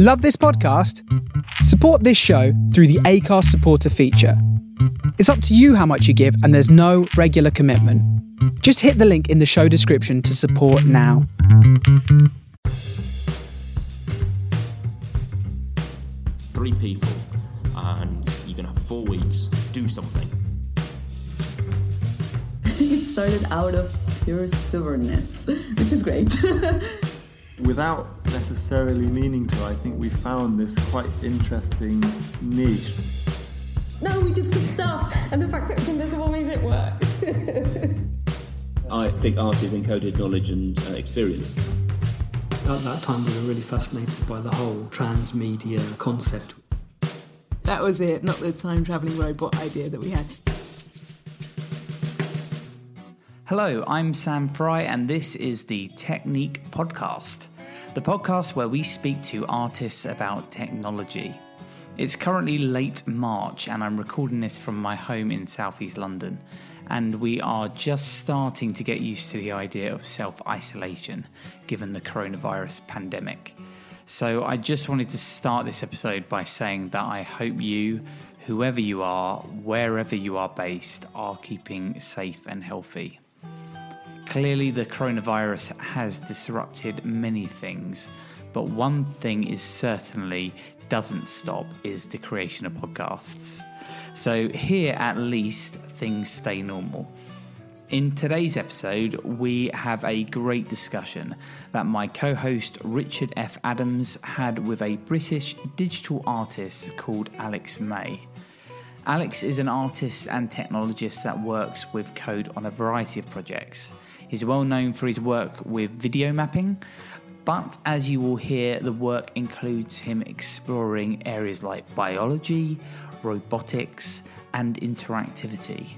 Love this podcast? Support this show through the Acast supporter feature. It's up to you how much you give, and there's no regular commitment. Just hit the link in the show description to support now. Three people, and you're going to have 4 weeks. Do something. It started out of pure stubbornness, which is great. Without necessarily meaning to, I think we found this quite interesting niche. No, we did some stuff, and the fact that it's invisible means it works. I think art is encoded knowledge and experience. At that time, we were really fascinated by the whole transmedia concept. That was it, not the time-travelling robot idea that we had. Hello, I'm Sam Fry, and this is the Technique podcast, the podcast where we speak to artists about technology. It's currently late March, and I'm recording this from my home in Southeast London, and we are just starting to get used to the idea of self-isolation, given the coronavirus pandemic. So I just wanted to start this episode by saying that I hope you, whoever you are, wherever you are based, are keeping safe and healthy. Clearly, the coronavirus has disrupted many things, but one thing it certainly doesn't stop is the creation of podcasts. So here, at least, things stay normal. In today's episode, we have a great discussion that my co-host Richard F. Adams had with a British digital artist called Alex May. Alex is an artist and technologist that works with code on a variety of projects. He's well known for his work with video mapping, but as you will hear, the work includes him exploring areas like biology, robotics, and interactivity.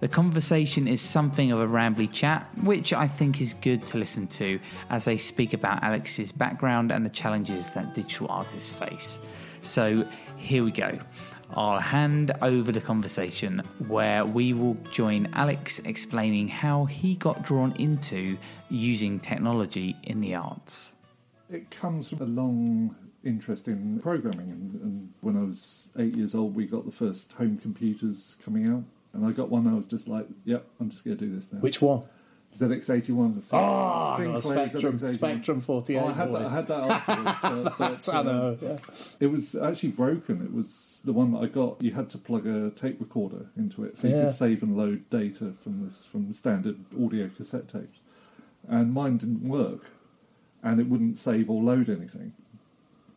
The conversation is something of a rambly chat, which I think is good to listen to as they speak about Alex's background and the challenges that digital artists face. So here we go. I'll hand over the conversation where we will join Alex explaining how he got drawn into using technology in the arts. It comes from a long interest in programming, and when I was 8 years old, we got the first home computers coming out. And I got one, I was just like, yep, I'm just going to do this now. Which one? ZX81. Sinclair, Spectrum 48. Oh, I had that afterwards. That's Anna. Yeah. It was actually broken. It was the one that I got. You had to plug a tape recorder into it so you could save and load data from the standard audio cassette tapes. And mine didn't work, and it wouldn't save or load anything.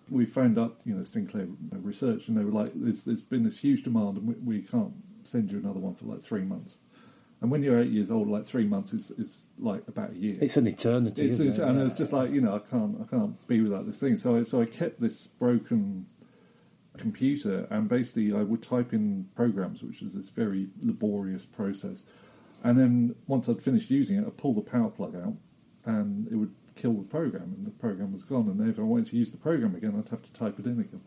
We phoned up, Sinclair Research, and they were like, there's been this huge demand, and we can't send you another one for like 3 months. And when you're 8 years old, like 3 months is like about a year. It's an eternity, isn't it? And it's just like, I can't be without this thing. So I kept this broken computer, and basically I would type in programs, which was this very laborious process. And then once I'd finished using it, I'd pull the power plug out and it would kill the program, and the program was gone. And if I wanted to use the program again, I'd have to type it in again.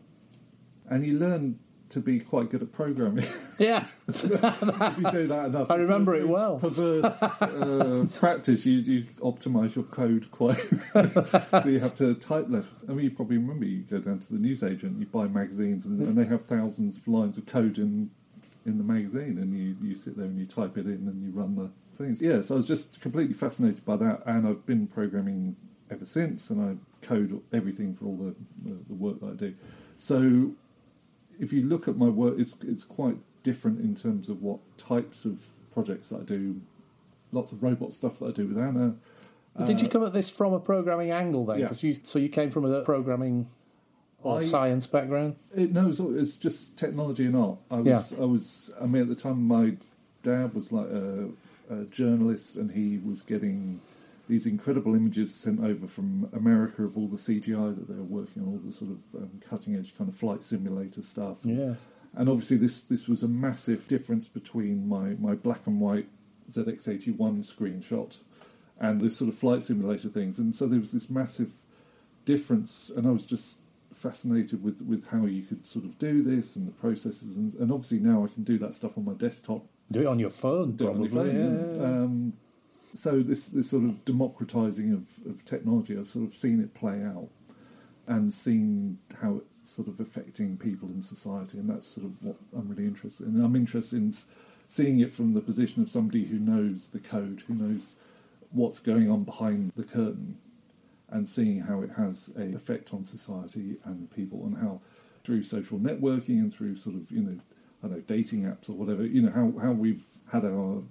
And you learn to be quite good at programming. Yeah. If you do that enough. I remember it well. Perverse practice, you optimise your code quite... So you have to type left. I mean, you probably remember you go down to the newsagent, you buy magazines, and they have thousands of lines of code in the magazine, and you sit there and you type it in and you run the things. Yeah, so I was just completely fascinated by that, and I've been programming ever since, and I code everything for all the work that I do. So... if you look at my work, it's quite different in terms of what types of projects that I do. Lots of robot stuff that I do with Anna. Did you come at this from a programming angle then? Yeah. So you came from a programming or science background? It's just technology and art. I mean, at the time, my dad was like a journalist, and he was getting these incredible images sent over from America of all the CGI that they were working on, all the sort of cutting-edge kind of flight simulator stuff. Yeah. And obviously this was a massive difference between my black and white ZX81 screenshot and this sort of flight simulator things. And so there was this massive difference, and I was just fascinated with how you could sort of do this and the processes. And obviously now I can do that stuff on my desktop. Do it on your phone, probably. Yeah. So this sort of democratising of technology, I've sort of seen it play out. and seeing how it's sort of affecting people in society. And that's sort of what I'm really interested in. And I'm interested in seeing it from the position of somebody who knows the code, who knows what's going on behind the curtain, and seeing how it has an effect on society and people, and how through social networking and through sort of, you know, I don't know, dating apps or whatever, you know, how we've had our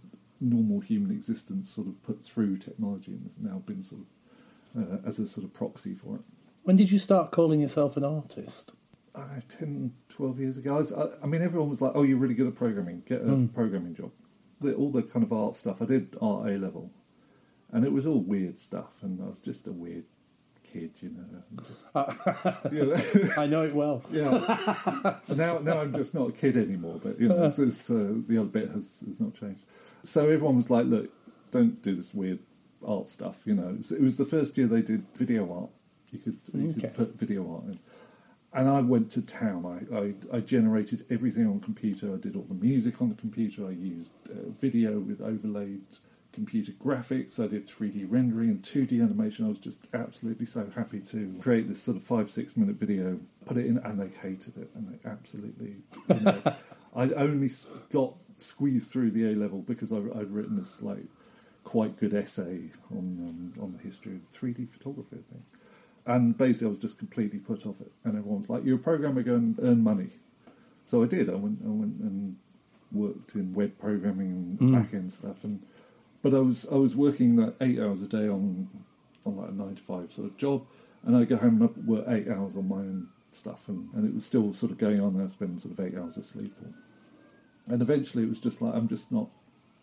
normal human existence sort of put through technology, and has now been sort of as a sort of proxy for it. When did you start calling yourself an artist? 10, 12 years ago. I mean, everyone was like, oh, you're really good at programming, get a programming job. All the kind of art stuff. I did art A-level, and it was all weird stuff, and I was just a weird kid, you know. I know it well. Yeah. So now I'm just not a kid anymore, but, you know, the other bit has not changed. So everyone was like, look, don't do this weird art stuff, you know. It was the first year they did video art. You could put video art in. And I went to town. I generated everything on computer. I did all the music on the computer. I used video with overlaid computer graphics. I did 3D rendering and 2D animation. I was just absolutely so happy to create this sort of 5-6 minute video, put it in, and they hated it. And they absolutely, you know, I only got squeezed through the A level because I'd written this like quite good essay on the history of 3D photography, I think. And basically I was just completely put off it. And everyone was like, you're a programmer, go and earn money. So I did. I went and worked in web programming and back-end stuff. But I was working like 8 hours a day on like a 9-to-5 sort of job. And I'd go home and I'd work 8 hours on my own stuff. And it was still sort of going on. I'd spend sort of 8 hours of sleep. And eventually it was just like, I'm just not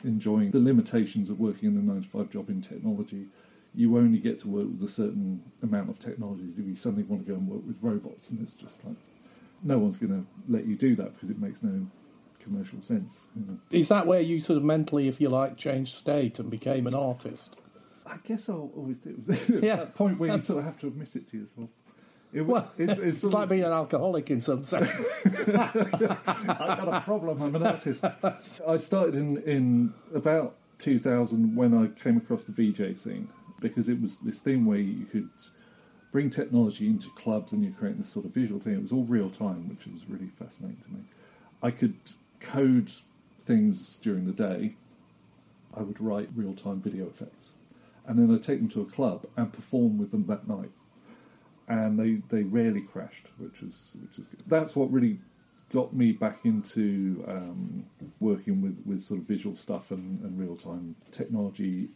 enjoying the limitations of working in a 9-to-5 job in technology. You only get to work with a certain amount of technologies. If you suddenly want to go and work with robots, and it's just like, no one's going to let you do that because it makes no commercial sense. You know? Is that where you sort of mentally, if you like, changed state and became an artist? I guess I always did. Yeah, that point where you sort of have to admit it to yourself. It's like being an alcoholic in some sense. I've got a problem, I'm an artist. I started in about 2000 when I came across the VJ scene, because it was this thing where you could bring technology into clubs and you're creating this sort of visual thing. It was all real time, which was really fascinating to me. I could code things during the day. I would write real-time video effects. And then I'd take them to a club and perform with them that night. And they rarely crashed, which is good. That's what really got me back into working with sort of visual stuff and real-time technology,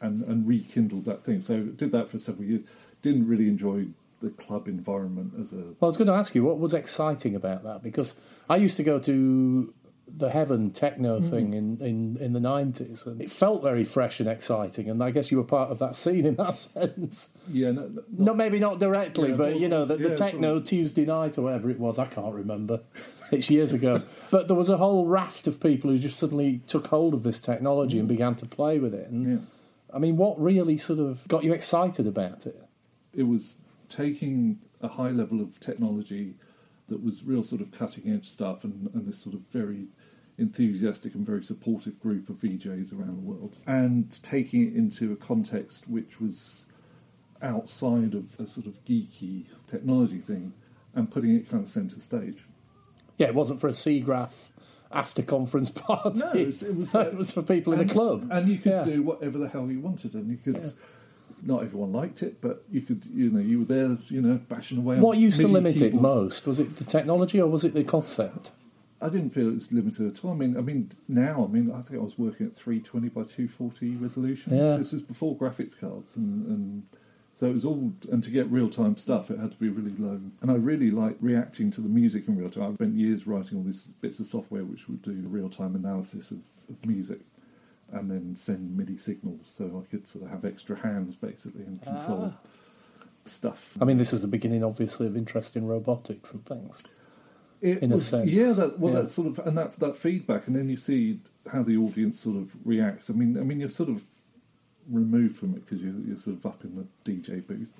and rekindled that thing. So did that for several years. Didn't really enjoy the club environment as a... Well, I was going to ask you, what was exciting about that? Because I used to go to the Heaven techno thing in the 90s, and it felt very fresh and exciting, and I guess you were part of that scene in that sense. Yeah. No, maybe not directly, yeah, but, you know, the techno sure. Tuesday night or whatever it was, I can't remember. It's years ago. But there was a whole raft of people who just suddenly took hold of this technology and began to play with it. And, yeah. I mean, what really sort of got you excited about it? It was taking a high level of technology that was real sort of cutting-edge stuff, and this sort of very enthusiastic and very supportive group of VJs around the world, and taking it into a context which was outside of a sort of geeky technology thing and putting it kind of centre stage. Yeah, it wasn't for a Seagraph after-conference party. No, it was for people in a club. And you could do whatever the hell you wanted, and you could... Yeah. Not everyone liked it, but you could, you know, you were there, you know, bashing away. What used to limit it most? Was it the technology or was it the concept? I didn't feel it was limited at all. I mean, I think I was working at 320 by 240 resolution. Yeah. This was before graphics cards, and so it was all, and to get real-time stuff, it had to be really low. And I really liked reacting to the music in real-time. I spent years writing all these bits of software which would do real-time analysis of music, and then send MIDI signals, so I could sort of have extra hands, basically, and control stuff. I mean, this is the beginning, obviously, of interest in robotics and things, in a sense. Yeah, that sort of, and that feedback, and then you see how the audience sort of reacts. I mean, you're sort of removed from it because you're sort of up in the DJ booth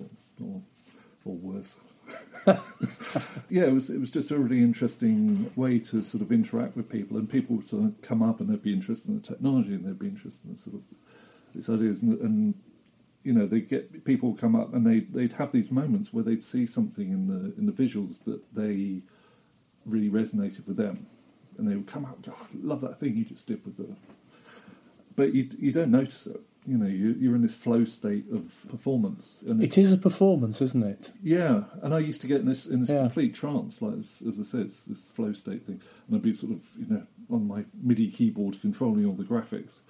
or worse. Yeah, it was just a really interesting way to sort of interact with people, and people would sort of come up and they'd be interested in the technology and they'd be interested in sort of these ideas, and you know, they get people come up and they'd have these moments where they'd see something in the visuals that they really resonated with them, and they would come up and go, oh, I love that thing you just did with the. But you don't notice it. You know, you're in this flow state of performance. And it is a performance, isn't it? Yeah, and I used to get in this complete trance, like as I said, it's this flow state thing. And I'd be sort of, you know, on my MIDI keyboard controlling all the graphics.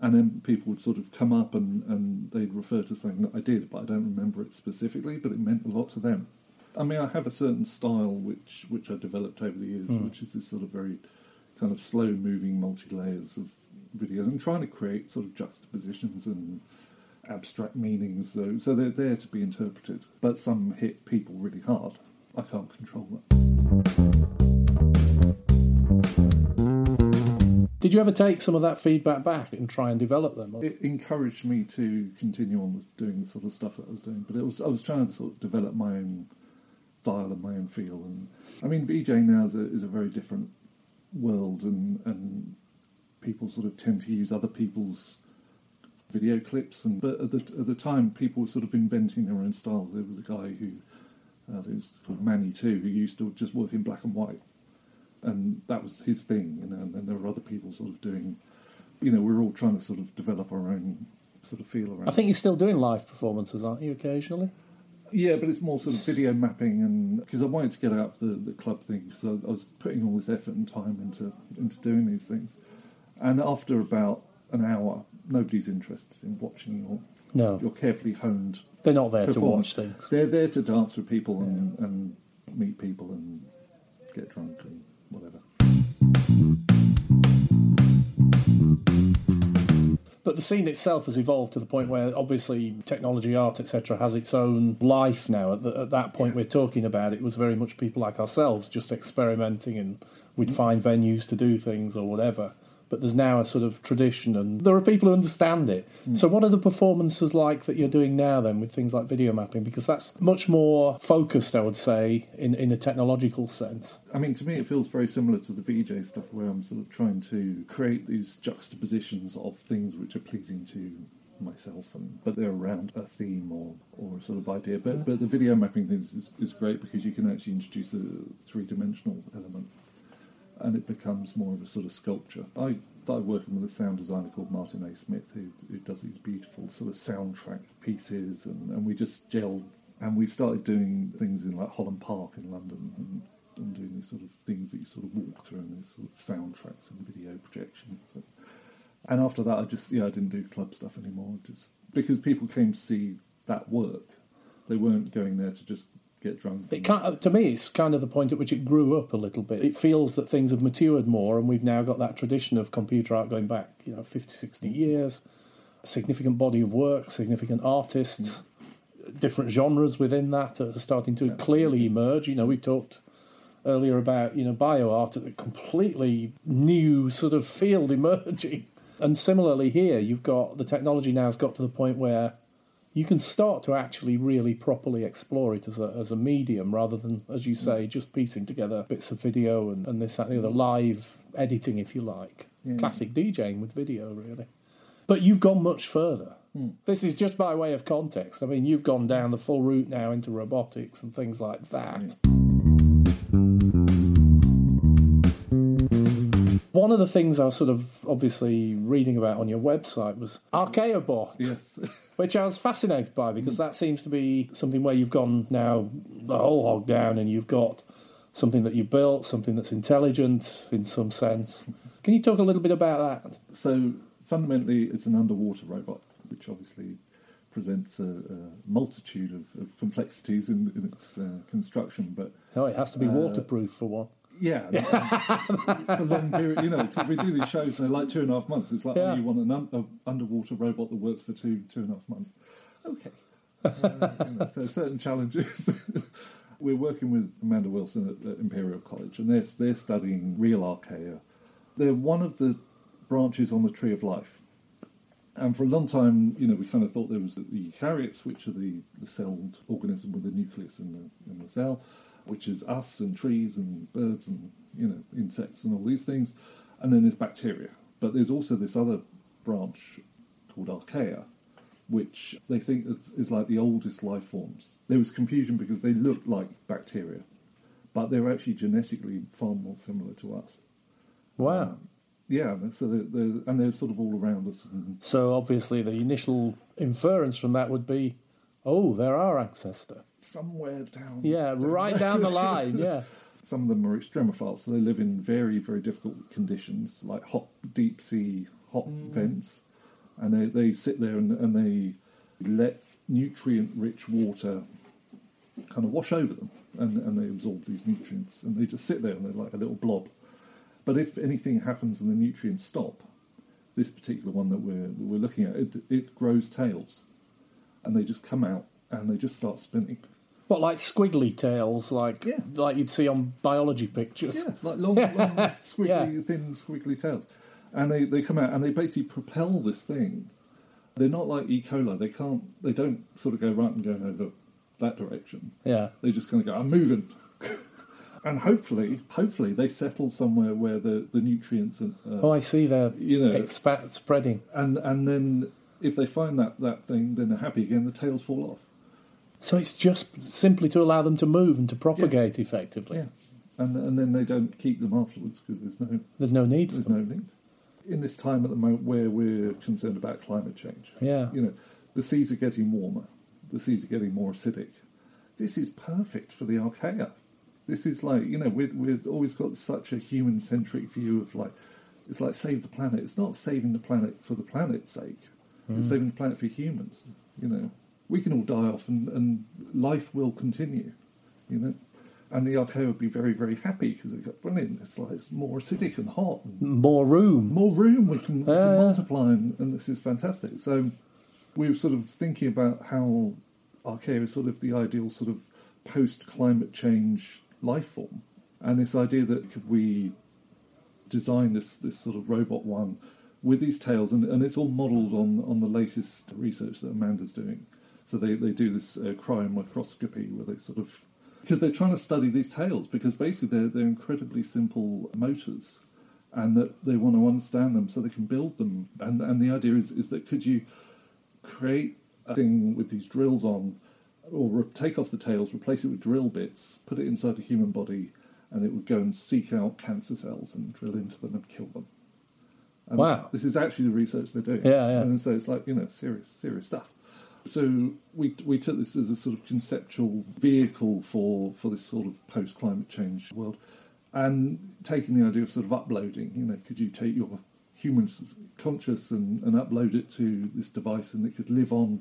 And then people would sort of come up and they'd refer to something that I did, but I don't remember it specifically, but it meant a lot to them. I mean, I have a certain style which I developed over the years, which is this sort of very kind of slow-moving multi-layers of videos and trying to create sort of juxtapositions and abstract meanings, so they're there to be interpreted, but some hit people really hard. I can't control that. Did you ever take some of that feedback back and try and develop them? It encouraged me to continue on with doing the sort of stuff that I was doing, but I was trying to sort of develop my own style and my own feel. And I mean, VJ now is a very different world, and people sort of tend to use other people's video clips, but at the time, people were sort of inventing their own styles. There was a guy who I think was called Manny too, who used to just work in black and white, and that was his thing, you know. And then there were other people sort of doing, you know, we were all trying to sort of develop our own sort of feel around. I think you're still doing live performances, aren't you, occasionally? Yeah, but it's more sort of video mapping, and because I wanted to get out of the club thing, because I was putting all this effort and time into doing these things. And after about an hour, nobody's interested in watching your carefully honed. They're not there to watch things. They're there to dance with people and meet people and get drunk and whatever. But the scene itself has evolved to the point where, obviously, technology, art, etc., has its own life now. At that point we're talking about, it was very much people like ourselves just experimenting, and we'd find venues to do things or whatever. But there's now a sort of tradition, and there are people who understand it. Mm. So what are the performances like that you're doing now, then, with things like video mapping? Because that's much more focused, I would say, in a technological sense. I mean, to me, it feels very similar to the VJ stuff, where I'm sort of trying to create these juxtapositions of things which are pleasing to myself, but they're around a theme or a sort of idea. But the video mapping thing is great, because you can actually introduce a three-dimensional element, and it becomes more of a sort of sculpture. I started working with a sound designer called Martin A. Smith, who does these beautiful sort of soundtrack pieces, and we just gelled, and we started doing things in like Holland Park in London, and doing these sort of things that you sort of walk through, and these sort of soundtracks and video projections. And after that, I didn't do club stuff anymore, just because people came to see that work. They weren't going there to just get drunk. To me, it's kind of the point at which it grew up a little bit. It feels that things have matured more, and we've now got that tradition of computer art going back, you know, 50, 60 years, a significant body of work, significant artists, different genres within that are starting to clearly emerge. You know, we talked earlier about, you know, bioart, a completely new sort of field emerging. And similarly here, you've got the technology now has got to the point where you can start to actually really properly explore it as a medium, rather than, as you say, just piecing together bits of video and this, that, and the other, live editing, if you like. Yeah. Classic DJing with video, really. But you've gone much further. Mm. This is just by way of context. I mean, you've gone down the full route now into robotics and things like that. Yeah. One of the things I was sort of obviously reading about on your website was Archaeabot. Yes. Which I was fascinated by, because that seems to be something where you've gone now the whole hog down, and you've got something that you built, something that's intelligent in some sense. Can you talk a little bit about that? So, fundamentally, it's an underwater robot, which obviously presents a multitude of complexities in its construction. But it has to be waterproof, for one. Yeah, for long period, you know, because we do these shows, they're like 2.5 months. It's like, oh, you want an underwater robot that works for two and a half months. Okay. You know, so certain challenges. We're working with Amanda Wilson at Imperial College, and they're studying real archaea. They're one of the branches on the Tree of Life. And for a long time, you know, we kind of thought there was the eukaryotes, which are the celled organism with the nucleus in the cell, which is us and trees and birds and, you know, insects and all these things. And then there's bacteria. But there's also this other branch called archaea, which they think is like the oldest life forms. There was confusion because they look like bacteria, but they're actually genetically far more similar to us. Wow. Yeah, so they're sort of all around us. So obviously the initial inference from that would be, oh, they're our ancestor. Somewhere down... Yeah, right down the line, yeah. Some of them are extremophiles, so they live in very, very difficult conditions, like hot, deep-sea, hot vents. And they sit there and they let nutrient-rich water kind of wash over them, and they absorb these nutrients. And they just sit there and they're like a little blob. But if anything happens and the nutrients stop, this particular one that we're looking at, it grows tails, and they just come out and they just start spinning. What, like squiggly tails, like you'd see on biology pictures? Yeah, like long squiggly, thin, squiggly tails. And they come out and they basically propel this thing. They're not like E. coli. They don't sort of go right and go over that direction. Yeah. They just kind of go, I'm moving. And hopefully they settle somewhere where the nutrients are... I see, they're spreading. And then if they find that thing, then they're happy again, the tails fall off. So it's just simply to allow them to move and to propagate effectively. Yeah, and then they don't keep them afterwards because there's no need. In this time at the moment where we're concerned about climate change, the seas are getting warmer, the seas are getting more acidic. This is perfect for the archaea. This is like, we've always got such a human-centric view of, like, it's like save the planet. It's not saving the planet for the planet's sake. It's saving the planet for humans, We can all die off and life will continue, And the archaea would be very, very happy because they've got, brilliant, it's like it's more acidic and hot. And more room, we can multiply, and this is fantastic. So we were sort of thinking about how archaea is sort of the ideal sort of post-climate change life form, and this idea that could we design this sort of robot one with these tails, and it's all modelled on the latest research that Amanda's doing. So they do this cryomicroscopy where they sort of... Because they're trying to study these tails, because basically they're incredibly simple motors, and that they want to understand them so they can build them. And the idea is that could you create a thing with these drills on, or take off the tails, replace it with drill bits, put it inside a human body, and it would go and seek out cancer cells and drill into them and kill them. And wow. This is actually the research they're doing. Yeah. And so it's like, serious stuff. So we took this as a sort of conceptual vehicle for this sort of post-climate change world, and taking the idea of sort of uploading, could you take your human conscious and upload it to this device, and it could live on.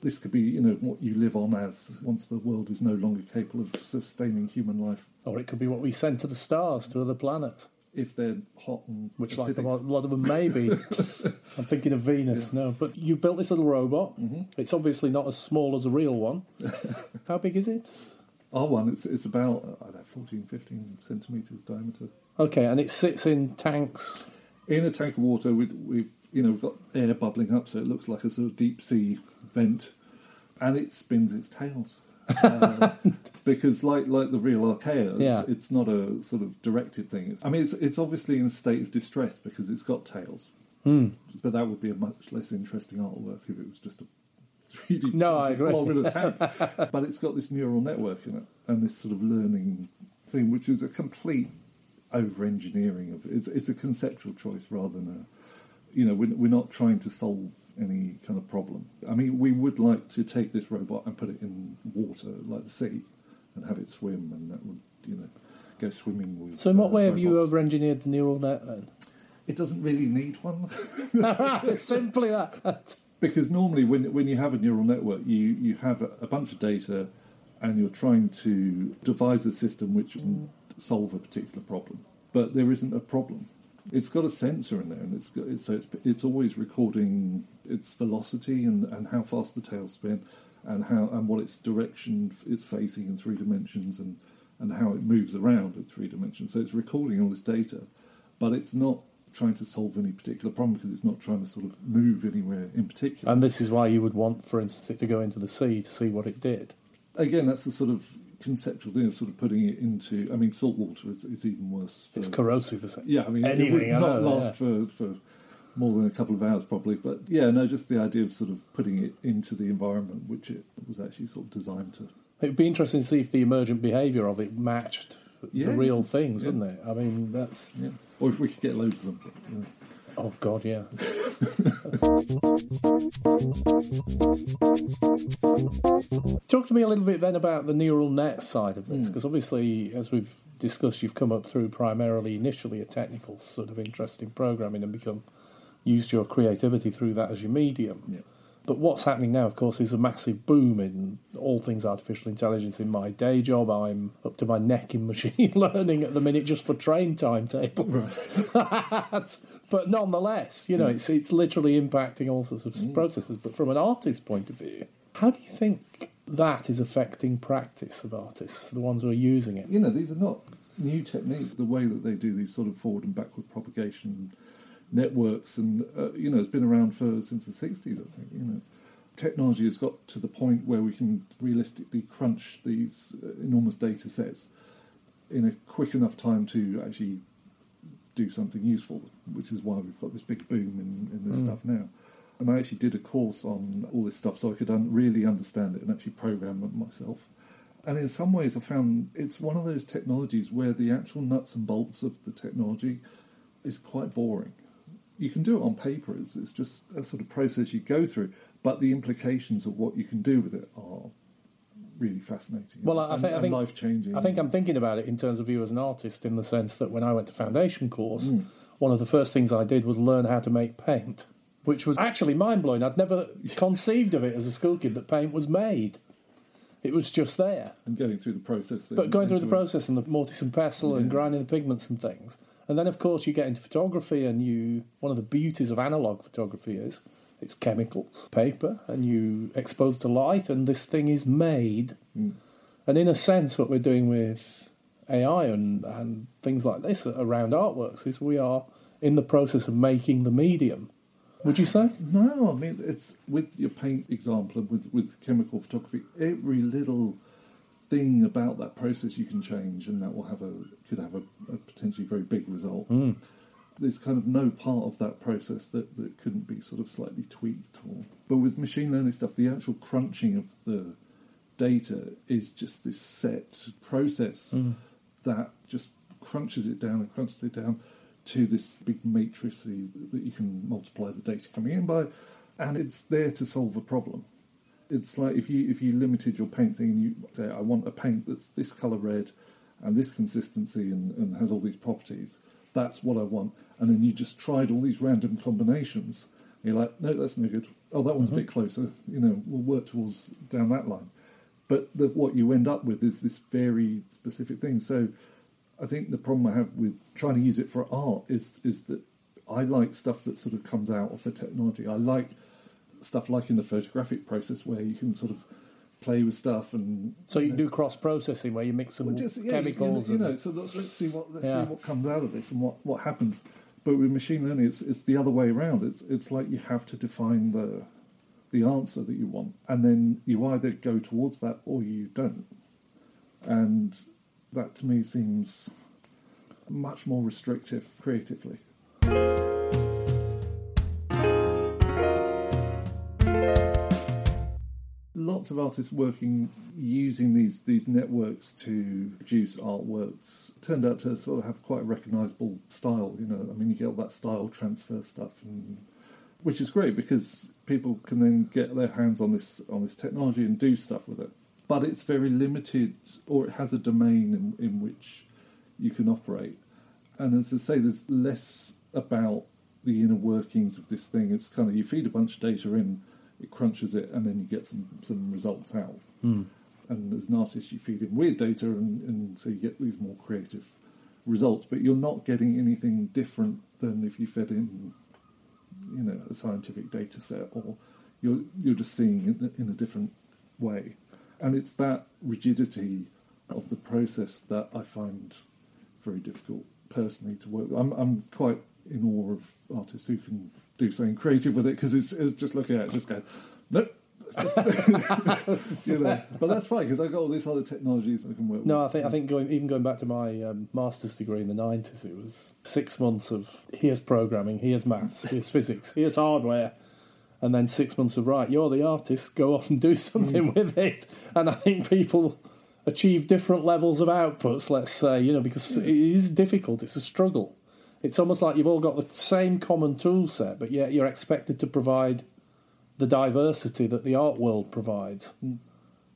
This could be, what you live on as once the world is no longer capable of sustaining human life. Or it could be what we send to the stars, to other planets. If they're hot and which acidic. Like a lot of them may be. I'm thinking of Venus, yeah. No. But you built this little robot. Mm-hmm. It's obviously not as small as a real one. How big is it? Our one, it's about 14, 15 centimetres diameter. Okay, and it sits in tanks? In a tank of water, we've got air bubbling up, so it looks like a sort of deep-sea vent, and it spins its tails. Because like the real archaea, it's not a sort of directed thing. It's obviously in a state of distress because it's got tails. Mm. But that would be a much less interesting artwork if it was just a 3D blob in a tank. But it's got this neural network in it and this sort of learning thing, which is a complete over-engineering of it. It's a conceptual choice rather than a... we're not trying to solve any kind of problem. We would like to take this robot and put it in water, like the sea, and have it swim, and that would, go swimming with... So in what way robots. Have you over-engineered the neural net, then? It doesn't really need one. It's simply that. Because normally when you have a neural network, you have a bunch of data and you're trying to devise a system which can solve a particular problem. But there isn't a problem. It's got a sensor in there, and it's always recording its velocity and how fast the tail spin, and what its direction it's facing in three dimensions, and how it moves around in three dimensions. So it's recording all this data, but it's not trying to solve any particular problem because it's not trying to sort of move anywhere in particular. And this is why you would want, for instance, it to go into the sea to see what it did. Again, that's the sort of conceptual thing of sort of putting it into... salt water is even worse. It's corrosive, isn't it? Yeah, it would not last for more than a couple of hours probably. But yeah, no, just the idea of sort of putting it into the environment, which it was actually sort of designed to. It'd be interesting to see if the emergent behaviour of it matched the real things, wouldn't it? I mean, that's... Yeah. Or if we could get loads of them. Yeah. Oh, God, yeah. Talk to me a little bit then about the neural net side of this, because obviously, as we've discussed, you've come up through primarily initially a technical sort of interest in programming and used your creativity through that as your medium. Yeah. But what's happening now, of course, is a massive boom in all things artificial intelligence. In my day job, I'm up to my neck in machine learning at the minute just for train timetables. Right. But nonetheless, you know, it's literally impacting all sorts of processes. But from an artist's point of view, how do you think that is affecting practice of artists, the ones who are using it? You know, these are not new techniques. The way that they do these sort of forward and backward propagation networks and you know, it's been around for since the 60s, I think. You know, technology has got to the point where we can realistically crunch these enormous data sets in a quick enough time to actually do something useful, which is why we've got this big boom in this stuff now. And I actually did a course on all this stuff so I could really understand it and actually program it myself. And in some ways I found it's one of those technologies where the actual nuts and bolts of the technology is quite boring. You can do it on paper, it's just a sort of process you go through, but the implications of what you can do with it are really fascinating. Well, I think life-changing. I think I'm thinking about it in terms of you as an artist, in the sense that when I went to foundation course, one of the first things I did was learn how to make paint, which was actually mind-blowing. I'd never conceived of it as a school kid that paint was made. It was just there. And going through the process. But going through the process and the mortise and pestle and grinding the pigments and things. And then, of course, you get into photography, and one of the beauties of analogue photography is it's chemicals, paper, and you expose to light, and this thing is made. And in a sense, what we're doing with AI and things like this around artworks is we are in the process of making the medium. Would you say? No, I mean, it's with your paint example and with chemical photography, every little thing about that process you can change, and that will could have a potentially very big result. There's kind of no part of that process that couldn't be sort of slightly tweaked. But with machine learning stuff, the actual crunching of the data is just this set process that just crunches it down to this big matrix that you can multiply the data coming in by, and it's there to solve a problem. It's like if you limited your paint thing and you say, I want a paint that's this colour red and this consistency and has all these properties, that's what I want. And then you just tried all these random combinations. You're like, no, that's no good. Oh, that one's a bit closer. You know, we'll work towards down that line. But what you end up with is this very specific thing. So I think the problem I have with trying to use it for art is that I like stuff that sort of comes out of the technology. I like stuff like in the photographic process where you can sort of play with stuff, and so you do cross processing where you mix some chemicals. So let's see what comes out of this and what happens. But with machine learning, it's the other way around. It's like you have to define the answer that you want, and then you either go towards that or you don't. And that to me seems much more restrictive creatively. Lots of artists working using these networks to produce artworks turned out to sort of have quite a recognisable style. You know, I mean, you get all that style transfer stuff, which is great because people can then get their hands on this technology and do stuff with it. But it's very limited, or it has a domain in which you can operate. And as I say, there's less about the inner workings of this thing. It's kind of you feed a bunch of data in. It crunches it, and then you get some results out. And as an artist, you feed in weird data, and so you get these more creative results. But you're not getting anything different than if you fed in, you know, a scientific data set, or you're just seeing it in a different way. And it's that rigidity of the process that I find very difficult personally to work with. I'm quite in awe of artists who can do something creative with it, because it's just looking at it, just going, nope, You know, but that's fine because I've got all these other technologies I can work with. No, I think going back to my master's degree in the 90s, it was 6 months of here's programming, here's maths, here's physics, here's hardware, and then 6 months of right, you're the artist, go off and do something with it. And I think people achieve different levels of outputs, let's say, you know, because it is difficult, it's a struggle. It's almost like you've all got the same common tool set, but yet you're expected to provide the diversity that the art world provides.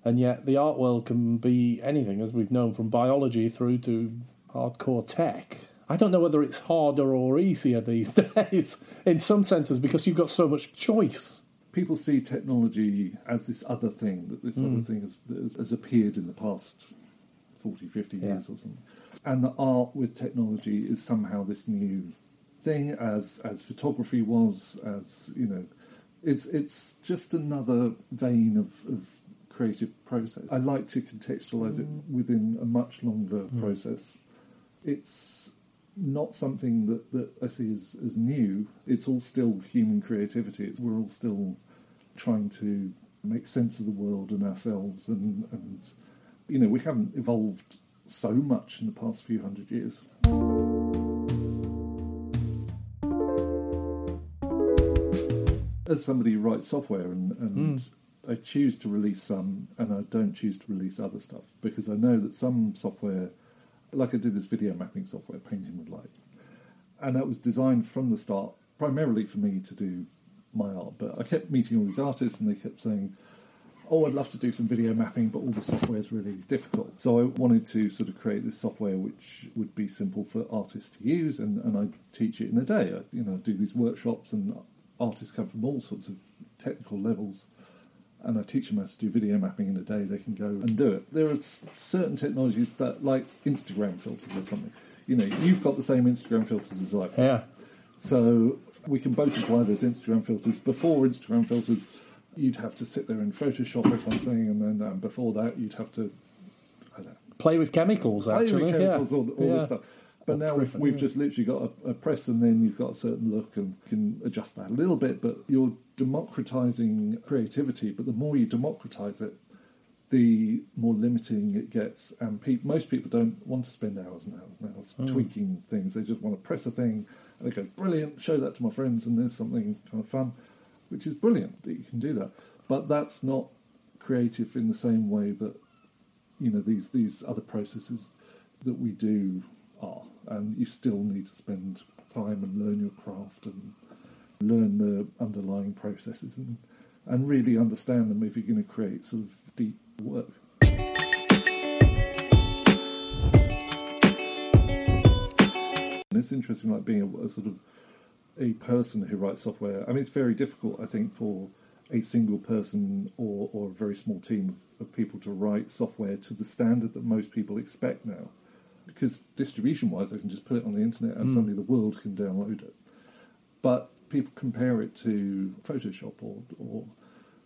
And yet the art world can be anything, as we've known, from biology through to hardcore tech. I don't know whether it's harder or easier these days, in some senses, because you've got so much choice. People see technology as this other thing, that this other thing has appeared in the past 40, 50 years or something. And the art with technology is somehow this new thing, as photography was, as, you know, it's just another vein of creative process. I like to contextualise it within a much longer process. It's not something that I see as new. It's all still human creativity. We're all still trying to make sense of the world and ourselves, and you know, we haven't evolved so much in the past few hundred years. As somebody who writes software, and I choose to release some and I don't choose to release other stuff, because I know that some software, like I did this video mapping software, Painting with Light, and that was designed from the start primarily for me to do my art, but I kept meeting all these artists and they kept saying, oh, I'd love to do some video mapping, but all the software is really difficult. So I wanted to sort of create this software which would be simple for artists to use, and I'd teach it in a day. I, you know, do these workshops, and artists come from all sorts of technical levels, and I teach them how to do video mapping in a day. They can go and do it. There are certain technologies that, like Instagram filters or something, you know, you've got the same Instagram filters as I've got. Yeah. So we can both apply those Instagram filters. Before Instagram filters, you'd have to sit there in Photoshop or something, and then before that, you'd have to play with chemicals. All this stuff. But now we've just literally got a press, and then you've got a certain look, and you can adjust that a little bit. But you're democratising creativity. But the more you democratise it, the more limiting it gets. And most people don't want to spend hours and hours and hours tweaking things. They just want to press a thing, and it goes brilliant. Show that to my friends, and there's something kind of fun. Which is brilliant that you can do that. But that's not creative in the same way that, you know, these other processes that we do are. And you still need to spend time and learn your craft and learn the underlying processes and really understand them if you're going to create sort of deep work. And it's interesting, like being a sort of a person who writes software. I mean, it's very difficult, I think, for a single person or a very small team of people to write software to the standard that most people expect now. Because distribution-wise, I can just put it on the internet and suddenly the world can download it. But people compare it to Photoshop or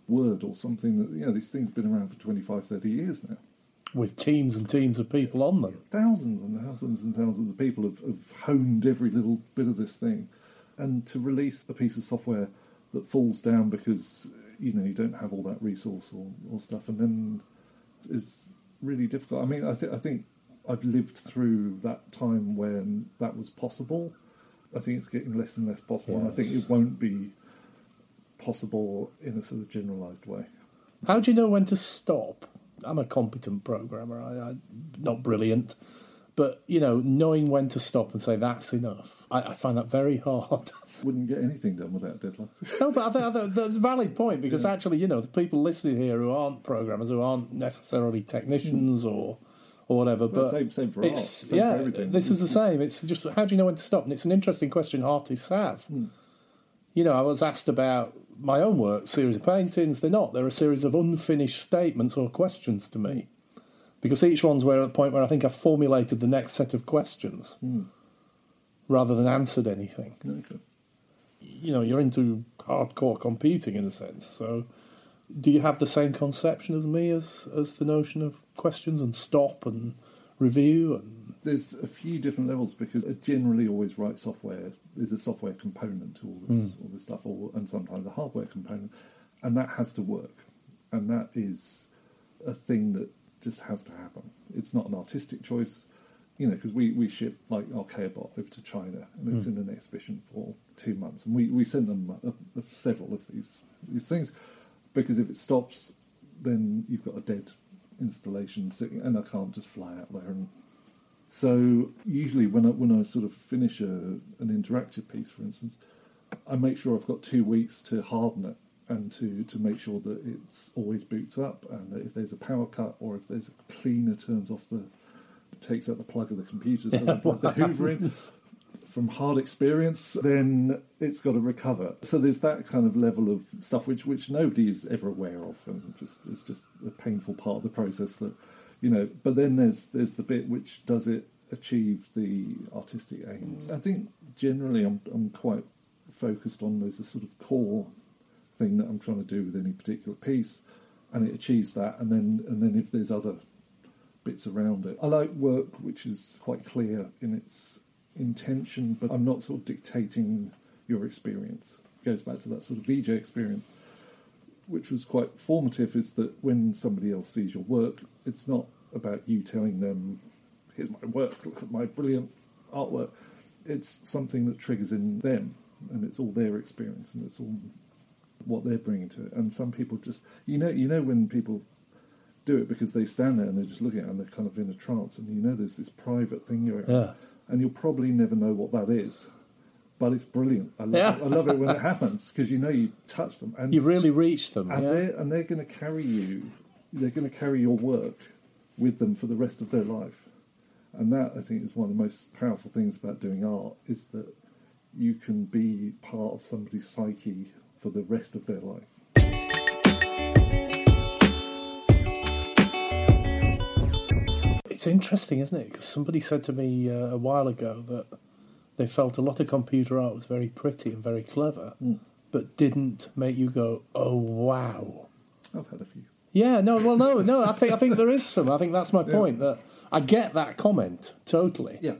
Word or something that, you know, these things have been around for 25, 30 years now. With teams and teams of people on them. Thousands and thousands and thousands of people have honed every little bit of this thing. And to release a piece of software that falls down because, you know, you don't have all that resource or stuff, and then it's really difficult. I mean, I think I've lived through that time when that was possible. I think it's getting less and less possible, and I think it won't be possible in a sort of generalised way. How do you know when to stop? I'm a competent programmer. I'm not brilliant. But, you know, knowing when to stop and say that's enough, I find that very hard. Wouldn't get anything done without deadlines. No, but I think that's a valid point, because actually, you know, the people listening here who aren't programmers, who aren't necessarily technicians or whatever. Well, but same for art. Same for everything. This is the same. It's just, how do you know when to stop? And it's an interesting question artists have. Mm. You know, I was asked about my own work, series of paintings. They're not. They're a series of unfinished statements or questions to me. Because each one's where at the point where I think I've formulated the next set of questions rather than answered anything. Okay. You know, you're into hardcore computing in a sense. So do you have the same conception as me as the notion of questions and stop and review? And there's a few different levels, because I generally always write software. There's a software component to all this stuff, and sometimes a hardware component, and that has to work. And that is a thing that just has to happen. It's not an artistic choice, you know, because we ship, like, Archaeabot over to China, and it's in an exhibition for 2 months. And we send them several of these things, because if it stops, then you've got a dead installation sitting, and I can't just fly out there. And so usually when I sort of finish an interactive piece, for instance, I make sure I've got 2 weeks to harden it and to make sure that it's always boots up, and that if there's a power cut or if there's a cleaner turns off takes out the plug of the computer, so the plug the Hoover in, from hard experience, then it's got to recover. So there's that kind of level of stuff which nobody is ever aware of, and it's just a painful part of the process that, you know. But then there's the bit which does it achieve the artistic aims. I think generally I'm quite focused on there's a sort of core thing that I'm trying to do with any particular piece, and it achieves that. And then if there's other bits around it, I like work which is quite clear in its intention, but I'm not sort of dictating your experience. It goes back to that sort of VJ experience, which was quite formative, is that when somebody else sees your work, it's not about you telling them, here's my work, look at my brilliant artwork. It's something that triggers in them, and it's all their experience, and it's all what they're bringing to it. And some people just, you know when people do it because they stand there and they're just looking at it and they're kind of in a trance, and you know there's this private thing going on. And you'll probably never know what that is, but it's brilliant. I love it. I love it when it happens, because you know you touched them, and you've really reached them, and they're going to carry you. They're going to carry your work with them for the rest of their life, and that, I think, is one of the most powerful things about doing art, is that you can be part of somebody's psyche for the rest of their life. It's interesting, isn't it? Because somebody said to me a while ago that they felt a lot of computer art was very pretty and very clever, but didn't make you go, "Oh wow!" I've had a few. Yeah, no. I think there is some. I think that's my point. That I get that comment totally. Yeah.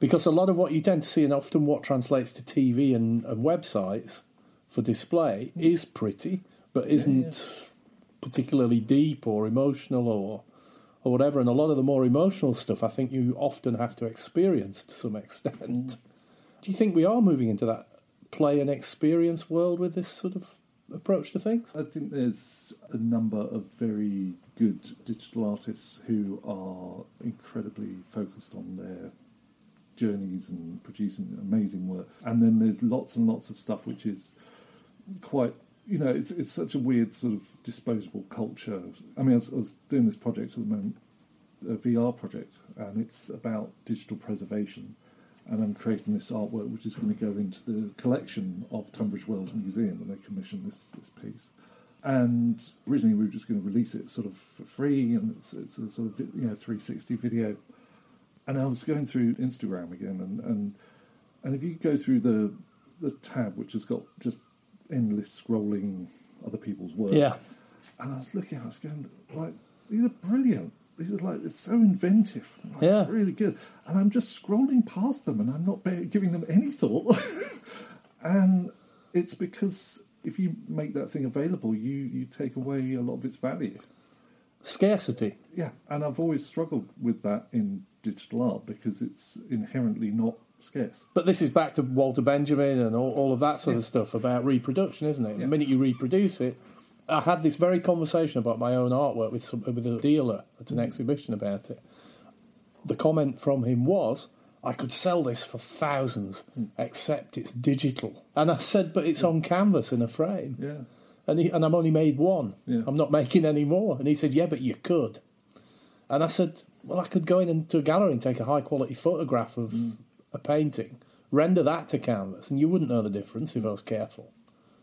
Because a lot of what you tend to see, and often what translates to TV and websites for display, is pretty, but isn't particularly deep or emotional or whatever. And a lot of the more emotional stuff, I think you often have to experience to some extent. Do you think we are moving into that play and experience world with this sort of approach to things? I think there's a number of very good digital artists who are incredibly focused on their journeys and producing amazing work. And then there's lots and lots of stuff which is quite... You know, it's such a weird sort of disposable culture. I mean, I was doing this project at the moment, a VR project, and it's about digital preservation. And I'm creating this artwork which is going to go into the collection of Tunbridge Wells Museum, and they commissioned this piece. And originally we were just going to release it sort of for free, and it's a sort of 360 video. And I was going through Instagram again, and if you go through the tab which has got just endless scrolling other people's work. Yeah. And I was looking, I was going, like, these are brilliant. These are like, it's so inventive. Like, really good. And I'm just scrolling past them and I'm not giving them any thought. And it's because if you make that thing available, you take away a lot of its value. Scarcity. Yeah. And I've always struggled with that in digital art, because it's inherently not scarce. But this is back to Walter Benjamin and all of that sort of stuff about reproduction, isn't it? Yeah. The minute you reproduce it, I had this very conversation about my own artwork with a dealer at an exhibition about it. The comment from him was, "I could sell this for thousands, except it's digital." And I said, "But it's on canvas in a frame." Yeah. And I'm only made one. Yeah. I'm not making any more. And he said, "Yeah, but you could." And I said, "Well, I could go into a gallery and take a high-quality photograph of a painting, render that to canvas, and you wouldn't know the difference if I was careful.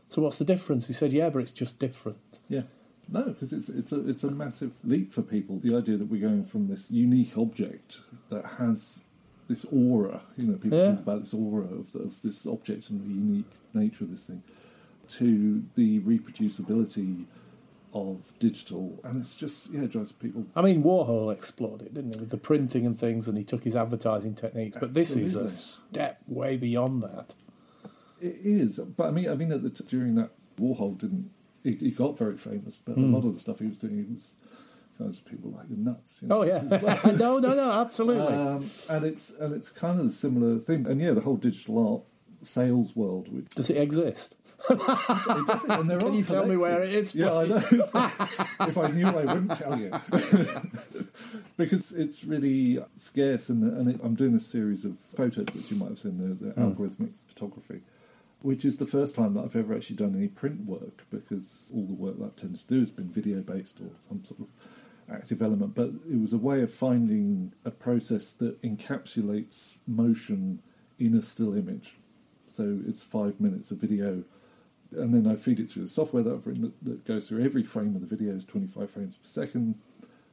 So what's the difference?" He said, "Yeah, but it's just different." Yeah. No, because it's a massive leap for people. The idea that we're going from this unique object that has this aura, you know, people talk about this aura of this object and the unique nature of this thing, to the reproducibility of digital, and it's just, it drives people... I mean, Warhol explored it, didn't he, with the printing and things, and he took his advertising techniques, but this is a step way beyond that. It is, but I mean, during that, Warhol didn't he got very famous, but a lot of the stuff he was doing, he was kind of people like nuts. You know? Oh yeah, well. no, absolutely. And it's kind of a similar thing. And yeah, the whole digital art sales world. Which, does it exist? It doesn't, and they're all connected. Tell me where it is? Yeah, I know. If I knew, I wouldn't tell you. Because it's really scarce, and I'm doing a series of photos, which you might have seen, the algorithmic photography, which is the first time that I've ever actually done any print work, because all the work that I tend to do has been video-based or some sort of active element. But it was a way of finding a process that encapsulates motion in a still image. So it's 5 minutes of video, and then I feed it through the software that I've written that goes through every frame of the video is 25 frames per second,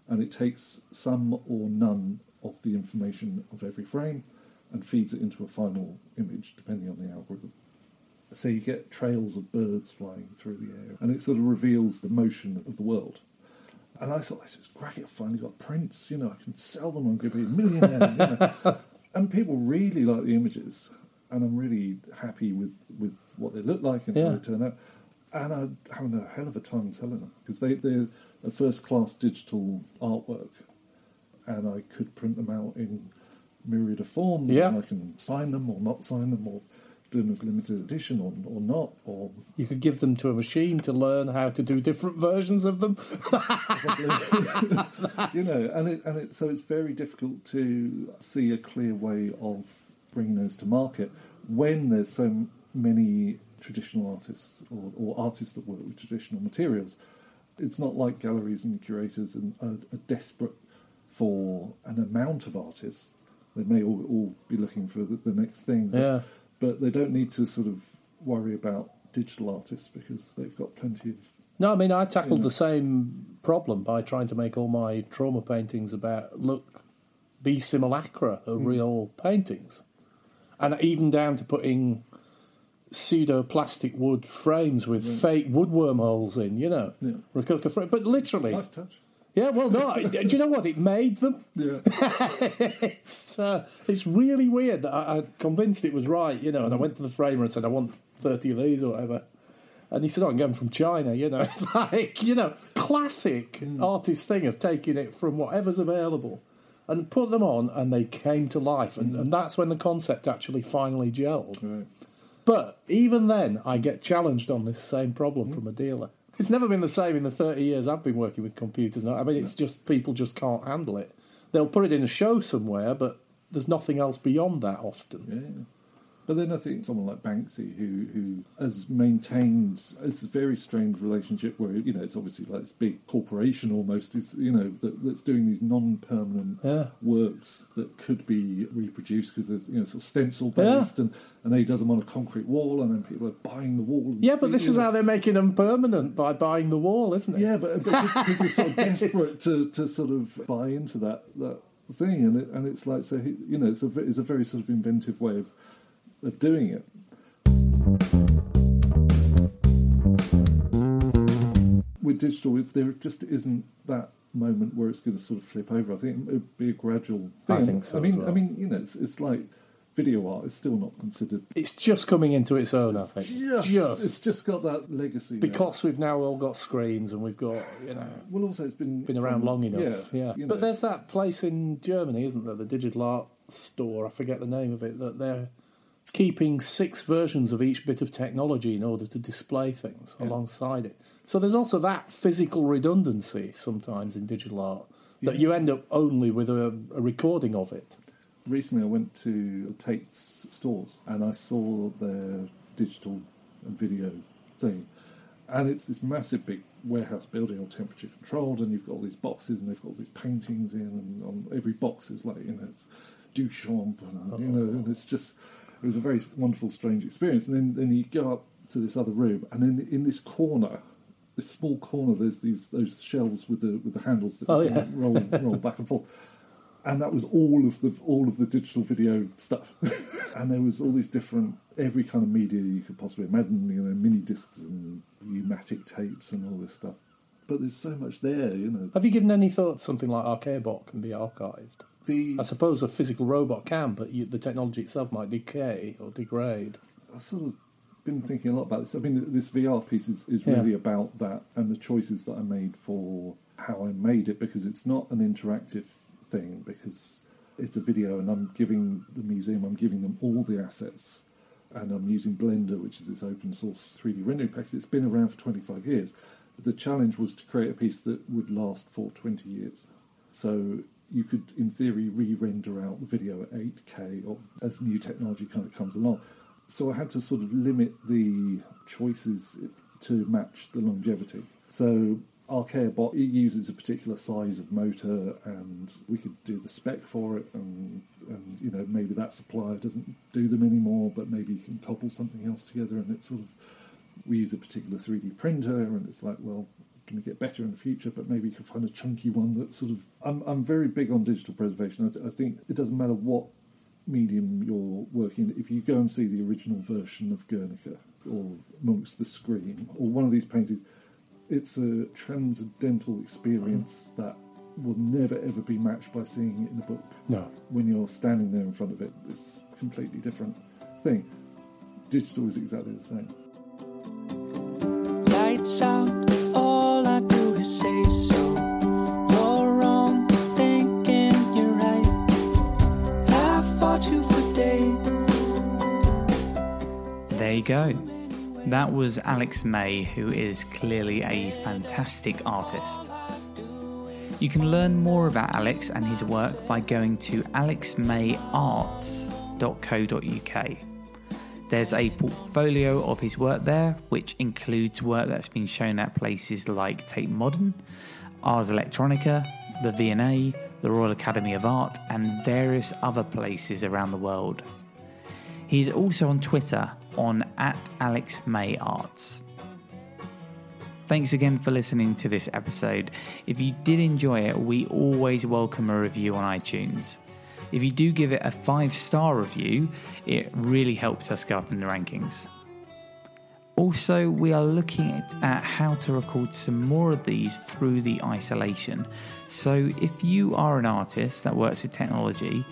and it takes some or none of the information of every frame and feeds it into a final image, depending on the algorithm. So you get trails of birds flying through the air, and it sort of reveals the motion of the world. And I thought, this is great, I've finally got prints, you know, I can sell them, I'm going to be a millionaire. You know? And people really like the images, and I'm really happy with what they look like and how they turn out. And I'm having a hell of a time selling them, because they're a first-class digital artwork, and I could print them out in myriad of forms, and I can sign them or not sign them, or do them as limited edition or not. Or you could give them to a machine to learn how to do different versions of them. You know, and it, so it's very difficult to see a clear way of bring those to market when there's so many traditional artists or artists that work with traditional materials. It's not like galleries and curators are desperate for an amount of artists. They may all be looking for the next thing, but they don't need to sort of worry about digital artists because they've got plenty of... No, I mean, I tackled the same problem by trying to make all my trauma paintings about, be simulacra of real paintings. And even down to putting pseudo-plastic wood frames with fake wood wormholes in, you know. Yeah. But literally... Nice touch. Yeah, well, no, do you know what? It made them. Yeah. It's really weird. I convinced it was right, you know, and I went to the framer and said, I want 30 of these or whatever. And he said, I'm going from China, you know. It's like, you know, classic artist thing of taking it from whatever's available and put them on, and they came to life. And that's when the concept actually finally gelled. Right. But even then, I get challenged on this same problem from a dealer. It's never been the same in the 30 years I've been working with computers. I mean, it's just people just can't handle it. They'll put it in a show somewhere, but there's nothing else beyond that often. Yeah. But then I think someone like Banksy, who has maintained it's a very strange relationship where, you know, it's obviously like this big corporation almost, is, you know, that's doing these non-permanent works that could be reproduced because there's, you know, sort of stencil-based and they does them on a concrete wall, and then people are buying the wall. Yeah, but this is how they're making them permanent, by buying the wall, isn't it? Yeah, but because they're sort of desperate to sort of buy into that thing, and it's like, so, you know, it's a very sort of inventive way of doing it. With digital, there just isn't that moment where it's going to sort of flip over. I think it would be a gradual thing. I think so. I mean, you know, it's like. Video art is still not considered... It's just coming into its own, I think. It's just got that legacy. Because we've now all got screens and we've got, you know... Well, also it's been around long enough. Yeah. You know. But there's that place in Germany, isn't there? The digital art store, I forget the name of it, that they're keeping 6 versions of each bit of technology in order to display things alongside it. So there's also that physical redundancy sometimes in digital art that you end up only with a recording of it. Recently I went to Tate's stores and I saw their digital video thing. And it's this massive big warehouse building, all temperature controlled, and you've got all these boxes and they've got all these paintings in, and on every box is like, you know, it's Duchamp and, you know, and it's just, it was a very wonderful, strange experience. And then you go up to this other room, and then in this corner, this small corner, there's those shelves with the handles that roll back and forth. And that was all of the digital video stuff. And there was all these different, every kind of media you could possibly imagine, you know, mini discs and pneumatic tapes and all this stuff. But there's so much there, you know. Have you given any thought something like Archaeabot can be archived? I suppose a physical robot can, but the technology itself might decay or degrade. I sort of been thinking a lot about this. I mean, this VR piece is really about that and the choices that I made for how I made it, because it's not an interactive thing, because it's a video, and I'm giving the museum, I'm giving them all the assets, and I'm using Blender, which is this open source 3D rendering package. It's been around for 25 years. The challenge was to create a piece that would last for 20 years. So you could, in theory, re-render out the video at 8K or as new technology kind of comes along. So I had to sort of limit the choices to match the longevity. So Archaeabot, it uses a particular size of motor, and we could do the spec for it, and you know, maybe that supplier doesn't do them anymore, but maybe you can cobble something else together, and it's sort of, we use a particular 3D printer, and it's like, well, going to get better in the future, but maybe you can find a chunky one that sort of... I'm very big on digital preservation. I think it doesn't matter what medium you're working in. If you go and see the original version of Guernica or Monk's The Scream or one of these paintings, it's a transcendental experience that will never, ever be matched by seeing it in a book. No. When you're standing there in front of it, it's a completely different thing. Digital is exactly the same. Lights out, all I do is say so. You're wrong, thinking you're right. I've fought you for days. There you go. That was Alex May, who is clearly a fantastic artist. You can learn more about Alex and his work by going to alexmayarts.co.uk. There's a portfolio of his work there, which includes work that's been shown at places like Tate Modern, Ars Electronica, the V&A, the Royal Academy of Art, and various other places around the world. He's also on Twitter on @AlexMayArts. Thanks again for listening to this episode. If you did enjoy it, we always welcome a review on iTunes. If you do give it a 5-star review, it really helps us go up in the rankings. Also, we are looking at how to record some more of these through the isolation. So if you are an artist that works with technology,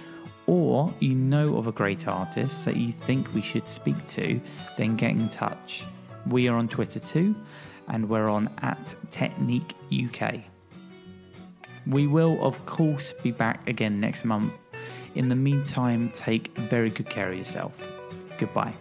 or you know of a great artist that you think we should speak to, then get in touch. We are on Twitter too, and we're on @TechniqueUK. We will, of course, be back again next month. In the meantime, take very good care of yourself. Goodbye.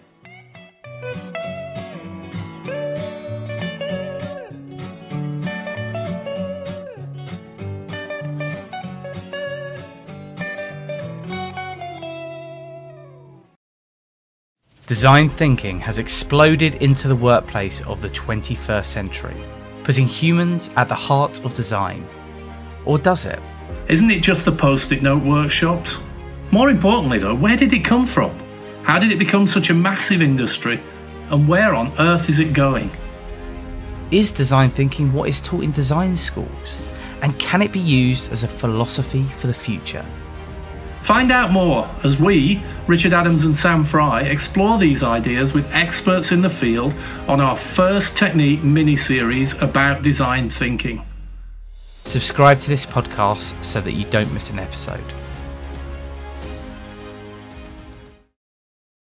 Design thinking has exploded into the workplace of the 21st century, putting humans at the heart of design. Or does it? Isn't it just the post-it note workshops? More importantly though, where did it come from? How did it become such a massive industry? And where on earth is it going? Is design thinking what is taught in design schools? And can it be used as a philosophy for the future? Find out more as we, Richard Adams and Sam Fry, explore these ideas with experts in the field on our first Technique mini-series about design thinking. Subscribe to this podcast so that you don't miss an episode.